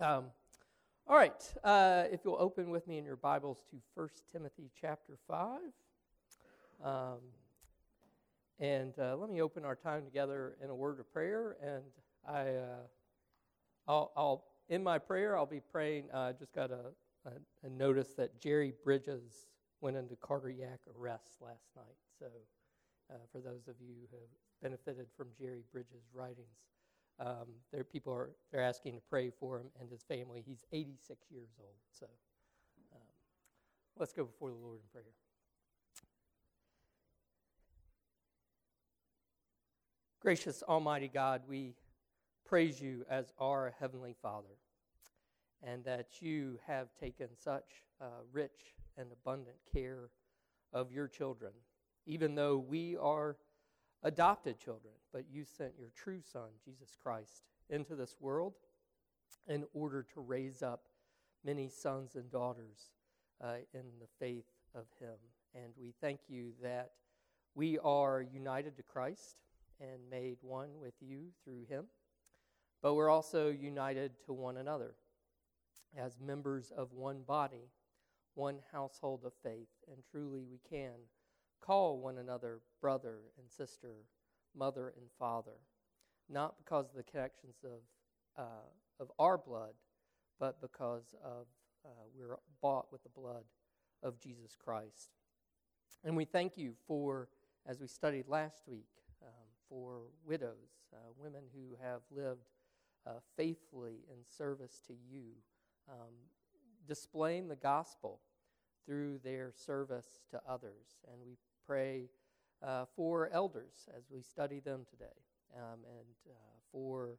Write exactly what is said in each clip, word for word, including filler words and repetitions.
Um, all right, uh, if you'll open with me in your Bibles to First Timothy chapter five. Um, and uh, let me open our time together in a word of prayer. And I, uh, I'll, I'll in my prayer, I'll be praying. I uh, just got a, a, a notice that Jerry Bridges went into cardiac arrest last night. So uh, for those of you who have benefited from Jerry Bridges' writings, Um, there, people are they're asking to pray for him and his family. He's eighty-six years old. So um, let's go before the Lord in prayer. Gracious Almighty God, we praise you as our Heavenly Father, and that you have taken such uh, rich and abundant care of your children, even though we are adopted children, but you sent your true Son, Jesus Christ, into this world in order to raise up many sons and daughters uh, in the faith of him. And we thank you that we are united to Christ and made one with you through him, but we're also united to one another as members of one body, one household of faith, and truly we can call one another brother and sister, mother and father, not because of the connections of uh, of our blood, but because of uh, we're bought with the blood of Jesus Christ. And we thank you for, as we studied last week, um, for widows, uh, women who have lived uh, faithfully in service to you, um, displaying the gospel through their service to others. And we pray uh, for elders as we study them today, um, and uh, for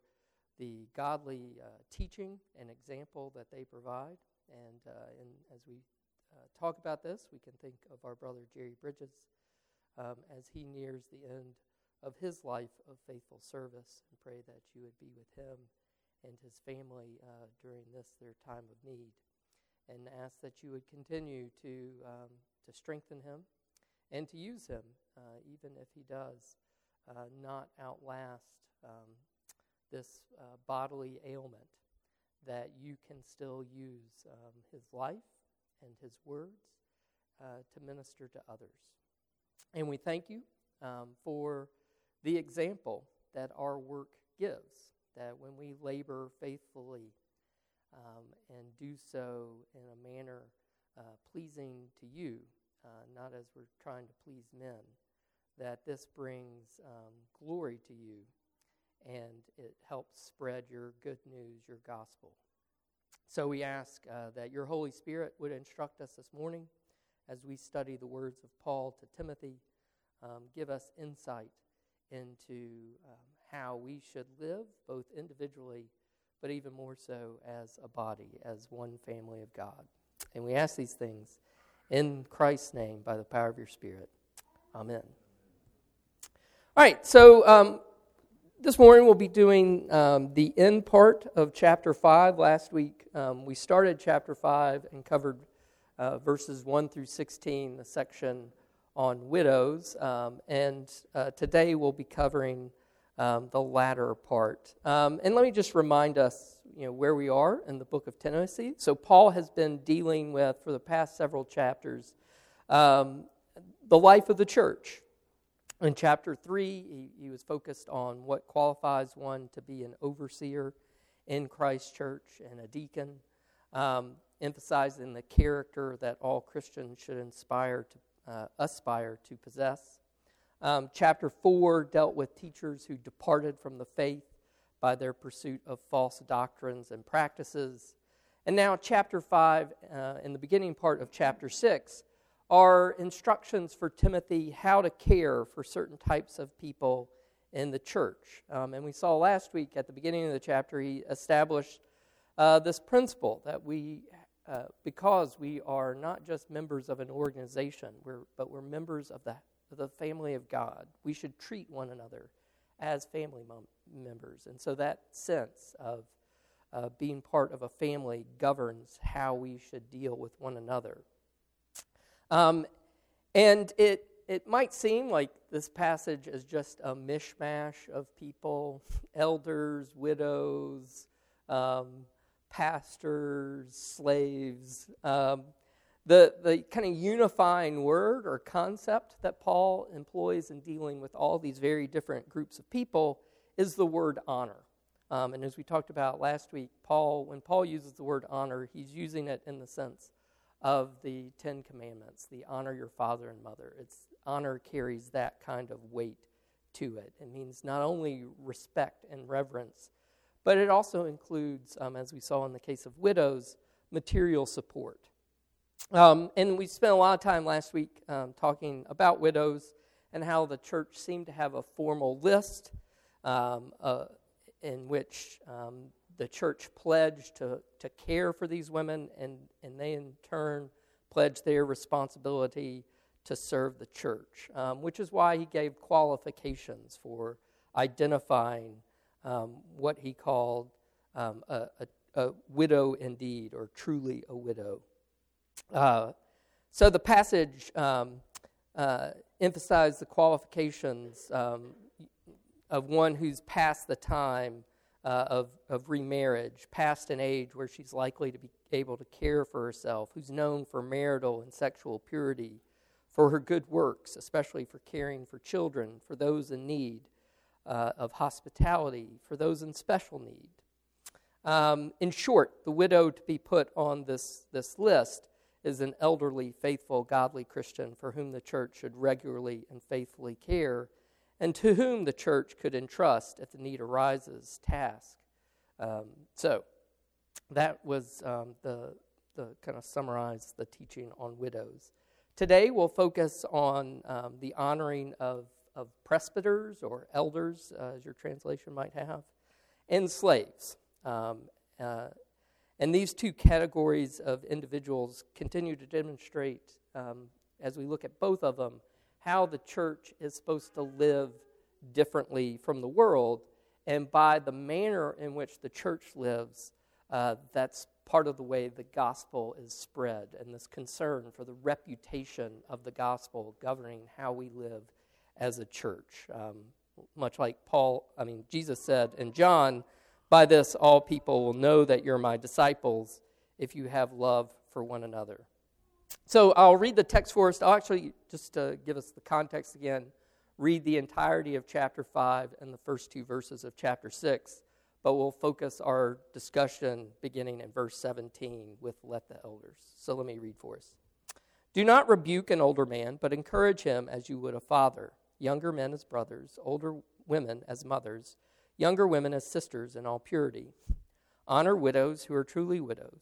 the godly uh, teaching and example that they provide. And, uh, and as we uh, talk about this, we can think of our brother Jerry Bridges um, as he nears the end of his life of faithful service, and pray that you would be with him and his family uh, during this, their time of need, and ask that you would continue to um, to strengthen him and to use him, uh, even if he does uh, not outlast um, this uh, bodily ailment, that you can still use um, his life and his words uh, to minister to others. And we thank you um, for the example that our work gives, that when we labor faithfully um, and do so in a manner uh, pleasing to you, Uh, not as we're trying to please men, that this brings um, glory to you, and it helps spread your good news, your gospel. So we ask uh, that your Holy Spirit would instruct us this morning as we study the words of Paul to Timothy. Um, give us insight into um, how we should live, both individually, but even more so as a body, as one family of God. And we ask these things in Christ's name, by the power of your Spirit. Amen. All right, so um, this morning we'll be doing um, the end part of chapter five. Last week um, we started chapter five and covered uh, verses one through sixteen, the section on widows. Um, and uh, today we'll be covering um, the latter part. Um, and let me just remind us, you know, where we are in the book of Tennessee. So Paul has been dealing with, for the past several chapters, um, the life of the church. In chapter three, he, he was focused on what qualifies one to be an overseer in Christ's church and a deacon, um, emphasizing the character that all Christians should inspire to, uh, aspire to possess. Um, chapter four dealt with teachers who departed from the faith by their pursuit of false doctrines and practices. And now chapter five, uh, in the beginning part of chapter six, are instructions for Timothy how to care for certain types of people in the church. Um, and we saw last week at the beginning of the chapter, he established uh, this principle that we, uh, because we are not just members of an organization, we're, but we're members of the, of the family of God, we should treat one another as family mom- members. And so that sense of uh, being part of a family governs how we should deal with one another. Um, and it it might seem like this passage is just a mishmash of people, elders, widows, um, pastors, slaves. Um, the the kind of unifying word or concept that Paul employs in dealing with all these very different groups of people is the word honor. Um, and as we talked about last week, Paul, when Paul uses the word honor, he's using it in the sense of the Ten Commandments, the honor your father and mother. It's honor carries that kind of weight to it. It means not only respect and reverence, but it also includes, um, as we saw in the case of widows, material support. Um, and we spent a lot of time last week um, talking about widows and how the church seemed to have a formal list um, uh, in which um, the church pledged to, to care for these women, and, and they in turn pledged their responsibility to serve the church, um, which is why he gave qualifications for identifying um, what he called um, a, a, a widow indeed, or truly a widow. Uh, so the passage um, uh, emphasized the qualifications um, of one who's past the time uh, of, of remarriage, past an age where she's likely to be able to care for herself, who's known for marital and sexual purity, for her good works, especially for caring for children, for those in need uh, of hospitality, for those in special need. Um, in short, the widow to be put on this, this list is an elderly, faithful, godly Christian for whom the church should regularly and faithfully care, and to whom the church could entrust, if the need arises, task. Um, so that was um, the, the kind of summarize the teaching on widows. Today we'll focus on um, the honoring of, of presbyters or elders, uh, as your translation might have, and slaves. Um, uh, and these two categories of individuals continue to demonstrate, um, as we look at both of them, how the church is supposed to live differently from the world, and by the manner in which the church lives, uh, that's part of the way the gospel is spread, and this concern for the reputation of the gospel governing how we live as a church. Um, much like Paul, I mean, Jesus said in John, "By this all people will know that you're my disciples if you have love for one another." So I'll read the text for us. I'll actually, just to give us the context again, read the entirety of chapter five and the first two verses of chapter six, but we'll focus our discussion beginning in verse seventeen with "let the elders." So let me read for us. "Do not rebuke an older man, but encourage him as you would a father, younger men as brothers, older women as mothers, younger women as sisters in all purity. Honor widows who are truly widows.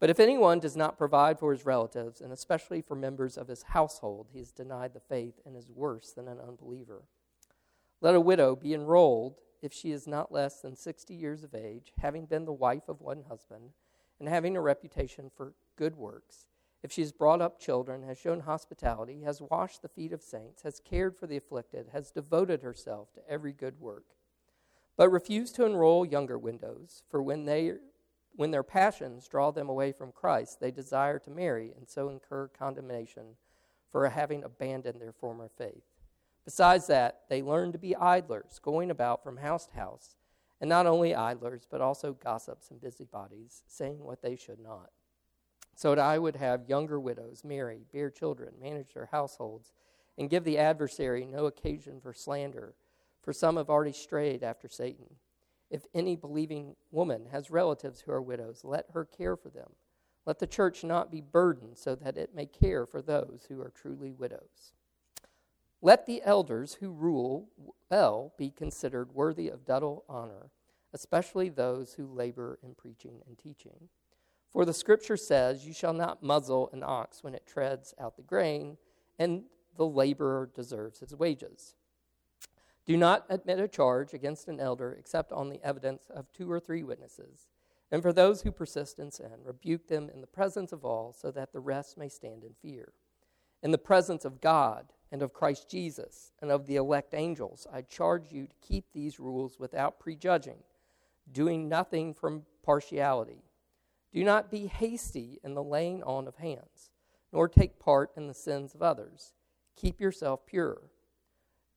But if anyone does not provide for his relatives, and especially for members of his household, he is denied the faith and is worse than an unbeliever. Let a widow be enrolled if she is not less than sixty years of age, having been the wife of one husband, and having a reputation for good works. If she has brought up children, has shown hospitality, has washed the feet of saints, has cared for the afflicted, has devoted herself to every good work. But refuse to enroll younger widows, for when they When their passions draw them away from Christ, they desire to marry and so incur condemnation for having abandoned their former faith. Besides that, they learn to be idlers, going about from house to house, and not only idlers, but also gossips and busybodies, saying what they should not. So that I would have younger widows marry, bear children, manage their households, and give the adversary no occasion for slander, for some have already strayed after Satan. If any believing woman has relatives who are widows, let her care for them. Let the church not be burdened, so that it may care for those who are truly widows. Let the elders who rule well be considered worthy of double honor, especially those who labor in preaching and teaching. For the scripture says, 'You shall not muzzle an ox when it treads out the grain,' and the laborer deserves his wages. Do not admit a charge against an elder except on the evidence of two or three witnesses. And for those who persist in sin, rebuke them in the presence of all, so that the rest may stand in fear. In the presence of God and of Christ Jesus and of the elect angels, I charge you to keep these rules without prejudging, doing nothing from partiality. Do not be hasty in the laying on of hands, nor take part in the sins of others. Keep yourself pure.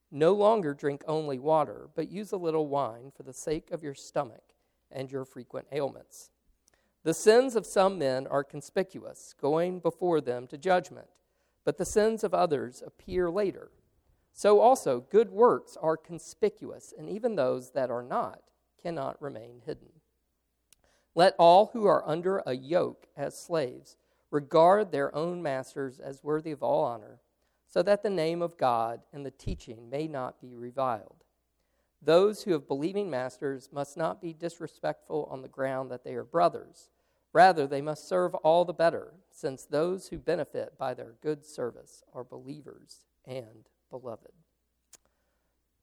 No longer drink only water, but use a little wine for the sake of your stomach and your frequent ailments. The sins of some men are conspicuous, going before them to judgment, but the sins of others appear later. So also good works are conspicuous, and even those that are not cannot remain hidden. Let all who are under a yoke as slaves regard their own masters as worthy of all honor, so that the name of God and the teaching may not be reviled. Those who have believing masters must not be disrespectful on the ground that they are brothers. Rather, they must serve all the better, since those who benefit by their good service are believers and beloved.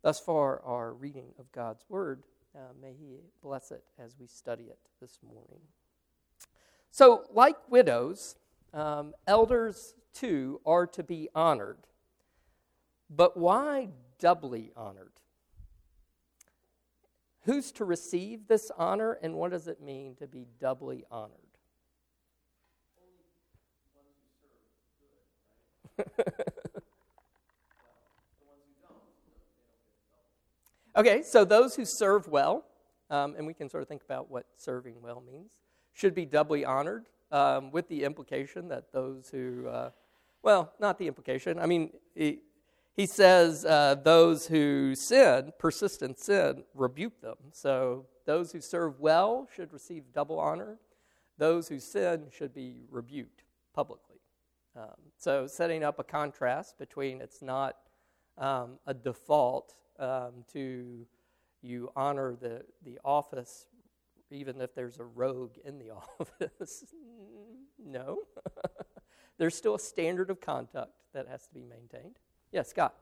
Thus far, our reading of God's word. Uh, may he bless it as we study it this morning. So, like widows, um, elders too are to be honored. But why doubly honored? Who's to receive this honor, and what does it mean to be doubly honored? Okay, so those who serve well, um, and we can sort of think about what serving well means, should be doubly honored, um, with the implication that those who, uh, well, not the implication, I mean, it, He says uh, those who sin, persist in sin, rebuke them. So those who serve well should receive double honor. Those who sin should be rebuked publicly. Um, so setting up a contrast between it's not um, a default um, to you honor the, the office even if there's a rogue in the office. No. There's still a standard of conduct that has to be maintained. Yes, Scott.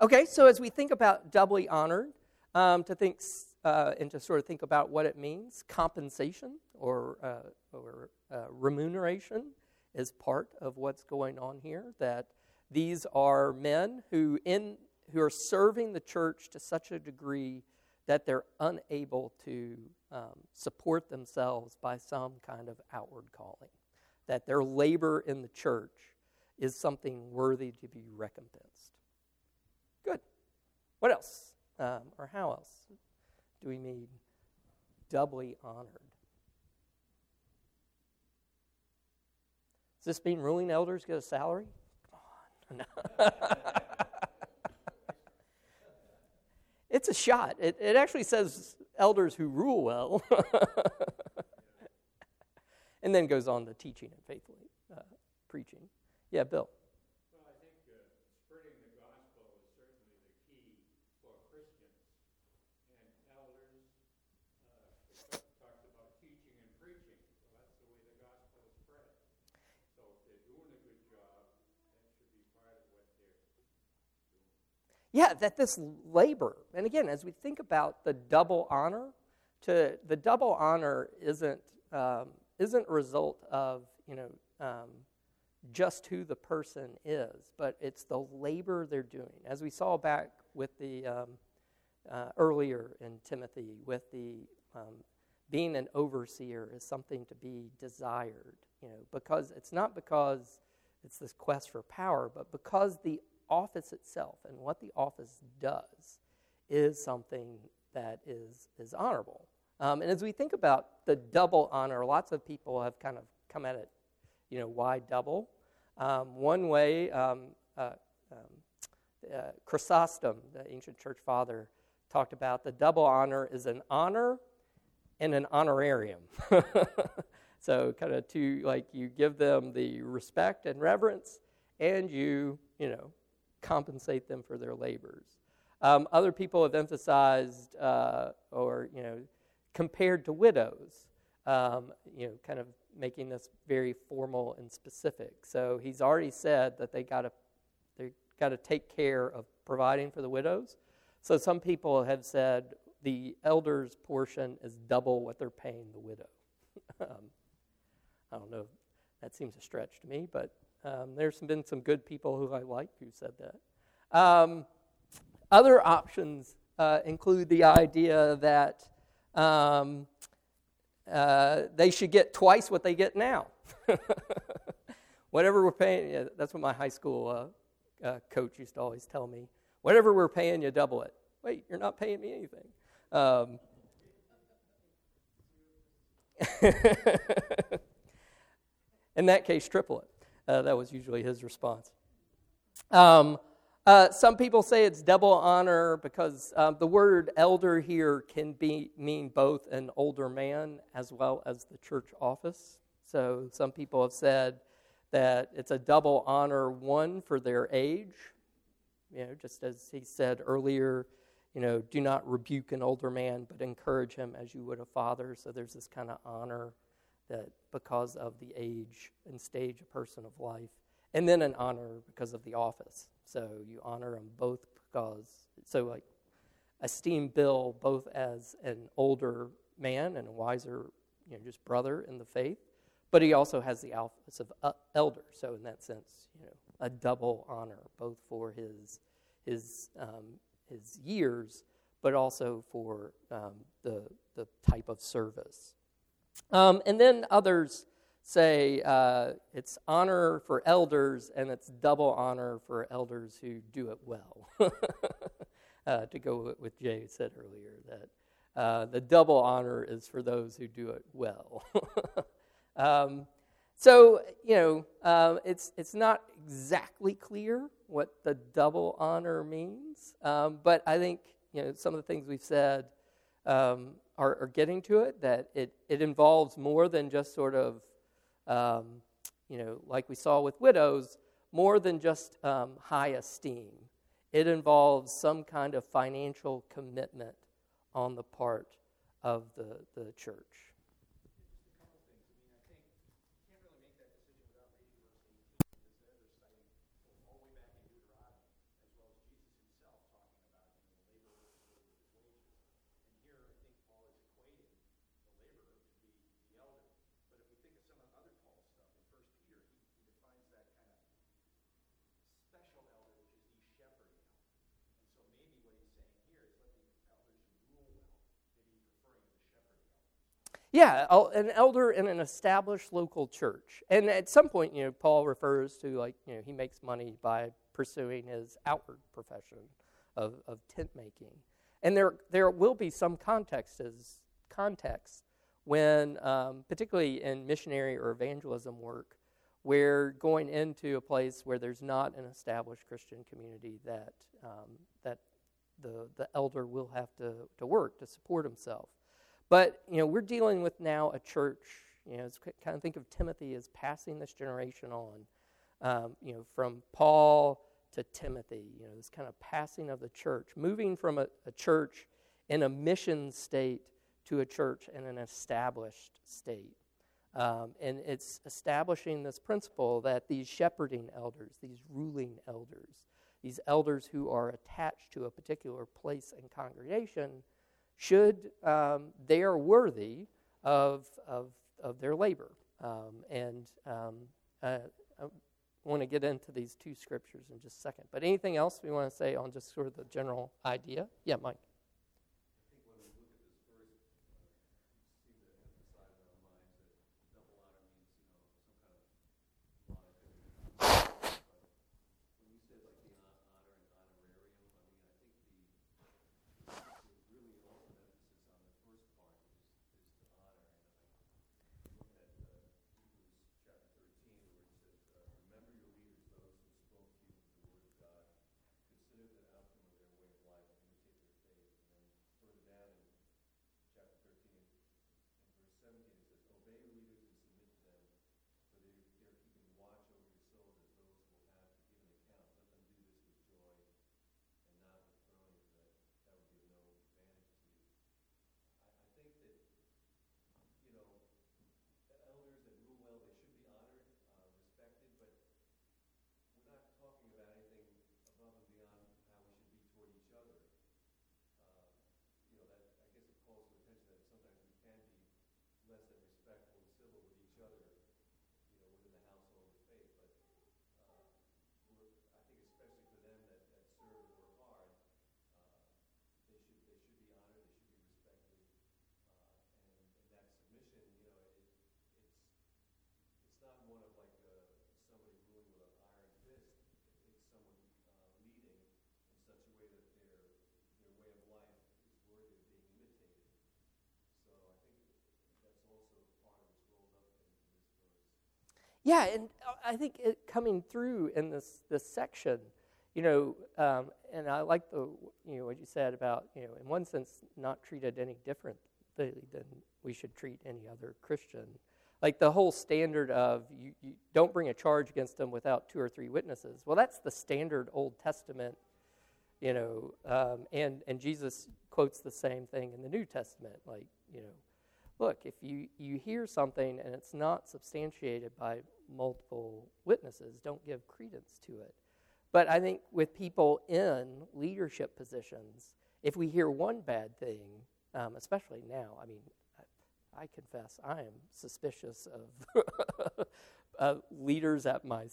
Okay, so as we think about doubly honored, um, to think uh, and to sort of think about what it means, compensation or uh, or uh, remuneration is part of what's going on here. That these are men who in who are serving the church to such a degree that they're unable to um, support themselves by some kind of outward calling, that their labor in the church is something worthy to be recompensed. Good. What else, um, or how else do we mean doubly honored? Does this mean ruling elders get a salary? Come on. It's a shot. It, it actually says elders who rule well. And then goes on to teaching and faithfully uh, preaching. Yeah, Bill. Well, I think uh, spreading the gospel is certainly the key for Christians. And elders uh, talks about teaching and preaching. So that's the way the gospel is spread. So if they're doing a good job, that should be part of what they're doing. Yeah, that this labor. And again, as we think about the double honor, to the double honor isn't um, isn't a result of you know um, just who the person is, but it's the labor they're doing. As we saw back with the um, uh, earlier in Timothy, with the um, being an overseer is something to be desired, you know, because it's not because it's this quest for power, but because the office itself and what the office does is something that is is honorable. Um, and as we think about the double honor, lots of people have kind of come at it, you know, why double? Um, one way, um, uh, um, uh, Chrysostom, the ancient church father, talked about the double honor is an honor and an honorarium. So kind of to, like, you give them the respect and reverence and you, you know, compensate them for their labors. Um, other people have emphasized, uh, or you know, compared to widows, um, you know, kind of making this very formal and specific. So he's already said that they got to they got to take care of providing for the widows. So some people have said the elder's portion is double what they're paying the widow. um, I don't know. That seems a stretch to me, but um, there's been some good people who I like who said that. Um, other options uh, include the idea that um, uh, they should get twice what they get now. Whatever we're paying you, that's what my high school uh, uh, coach used to always tell me. Whatever we're paying you, double it. Wait, you're not paying me anything. Um, in that case, triple it. Uh, that was usually his response. Um, uh, some people say it's double honor because uh, the word elder here can be mean both an older man as well as the church office. So some people have said that it's a double honor, one for their age. You know, just as he said earlier, you know, do not rebuke an older man, but encourage him as you would a father. So there's this kind of honor that because of the age and stage of person of life, and then an honor because of the office. So you honor them both because, so like esteem Bill both as an older man and a wiser, you know, just brother in the faith, but he also has the office of elder. So in that sense, you know, a double honor, both for his his um, his years, but also for um, the the type of service. Um, and then others say uh, it's honor for elders, and it's double honor for elders who do it well. uh, to go with what Jay said earlier, that uh, the double honor is for those who do it well. Um, so, you know, uh, it's it's not exactly clear what the double honor means, um, but I think, you know, some of the things we've said um, are, are getting to it, that it, it involves more than just sort of, um, you know, like we saw with widows, more than just um, high esteem. It involves some kind of financial commitment on the part of the, the church. Yeah, an elder in an established local church. And at some point, you know, Paul refers to, like, you know, he makes money by pursuing his outward profession of, of tent making. And there there will be some contexts contexts when, um, particularly in missionary or evangelism work, where going into a place where there's not an established Christian community, that um, that the the elder will have to, to work to support himself. But, you know, we're dealing with now a church, you know, it's kind of think of Timothy as passing this generation on, um, you know, from Paul to Timothy, you know, this kind of passing of the church, moving from a, a church in a mission state to a church in an established state. Um, and it's establishing this principle that these shepherding elders, these ruling elders, these elders who are attached to a particular place and congregation, should um, they are worthy of of, of their labor, um, and um, uh, I want to get into these two scriptures in just a second. But anything else we want to say on just sort of the general idea? Yeah, Mike. Yeah, and I think it coming through in this this section, you know, um, and I like the you know what you said about you know in one sense not treated any differently than we should treat any other Christian. Like the whole standard of you, you don't bring a charge against them without two or three witnesses. Well, that's the standard Old Testament, you know, um, and and Jesus quotes the same thing in the New Testament. Like you know, look, if you, you hear something and it's not substantiated by multiple witnesses, don't give credence to it. But I think with people in leadership positions, if we hear one bad thing, um, especially now, I mean, I, I confess I am suspicious of uh, leaders at my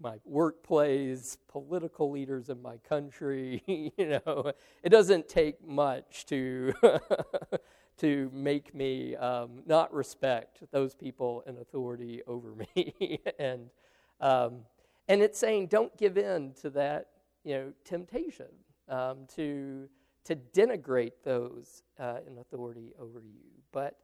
my workplace, political leaders in my country. You know, it doesn't take much to to make me um, not respect those people in authority over me, and um, and it's saying don't give in to that you know temptation um, to to denigrate those uh, in authority over you, but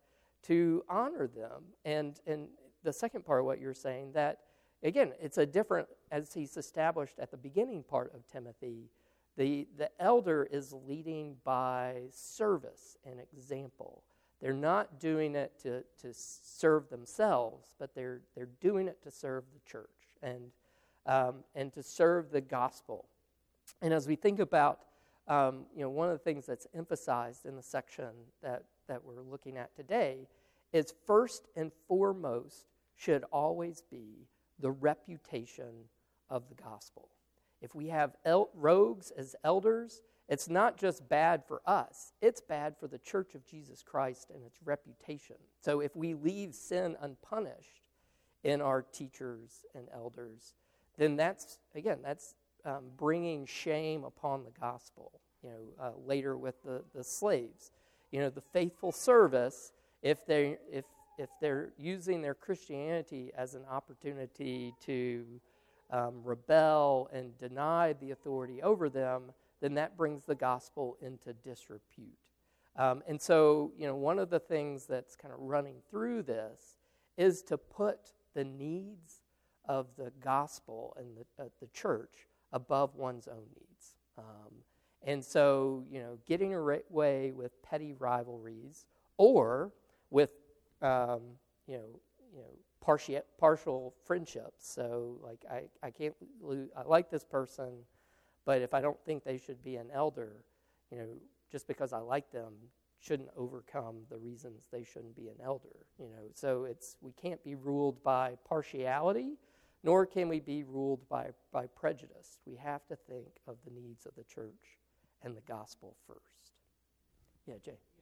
to honor them. And and the second part of what you're saying that again it's a different as he's established at the beginning part of Timothy. The the elder is leading by service and example. They're not doing it to, to serve themselves, but they're they're doing it to serve the church and um, and to serve the gospel. And as we think about um, you know one of the things that's emphasized in the section that, that we're looking at today is first and foremost should always be the reputation of the gospel. If we have el- rogues as elders, it's not just bad for us. It's bad for the Church of Jesus Christ and its reputation. So if we leave sin unpunished in our teachers and elders, then that's, again, that's um, bringing shame upon the gospel. You know, uh, later with the, the slaves. You know, the faithful service, if they if if they're using their Christianity as an opportunity to Um, rebel and deny the authority over them, then that brings the gospel into disrepute. Um, and so, you know, one of the things that's kind of running through this is to put the needs of the gospel and the, uh, the church above one's own needs. Um, and so, you know, getting away with petty rivalries or with, um, you know, you know, Partial, partial friendships. So, like, I, I can't lose, I like this person, but if I don't think they should be an elder, you know, just because I like them shouldn't overcome the reasons they shouldn't be an elder, you know. So it's, we can't be ruled by partiality, nor can we be ruled by, by prejudice. We have to think of the needs of the church and the gospel first. Yeah, Jay.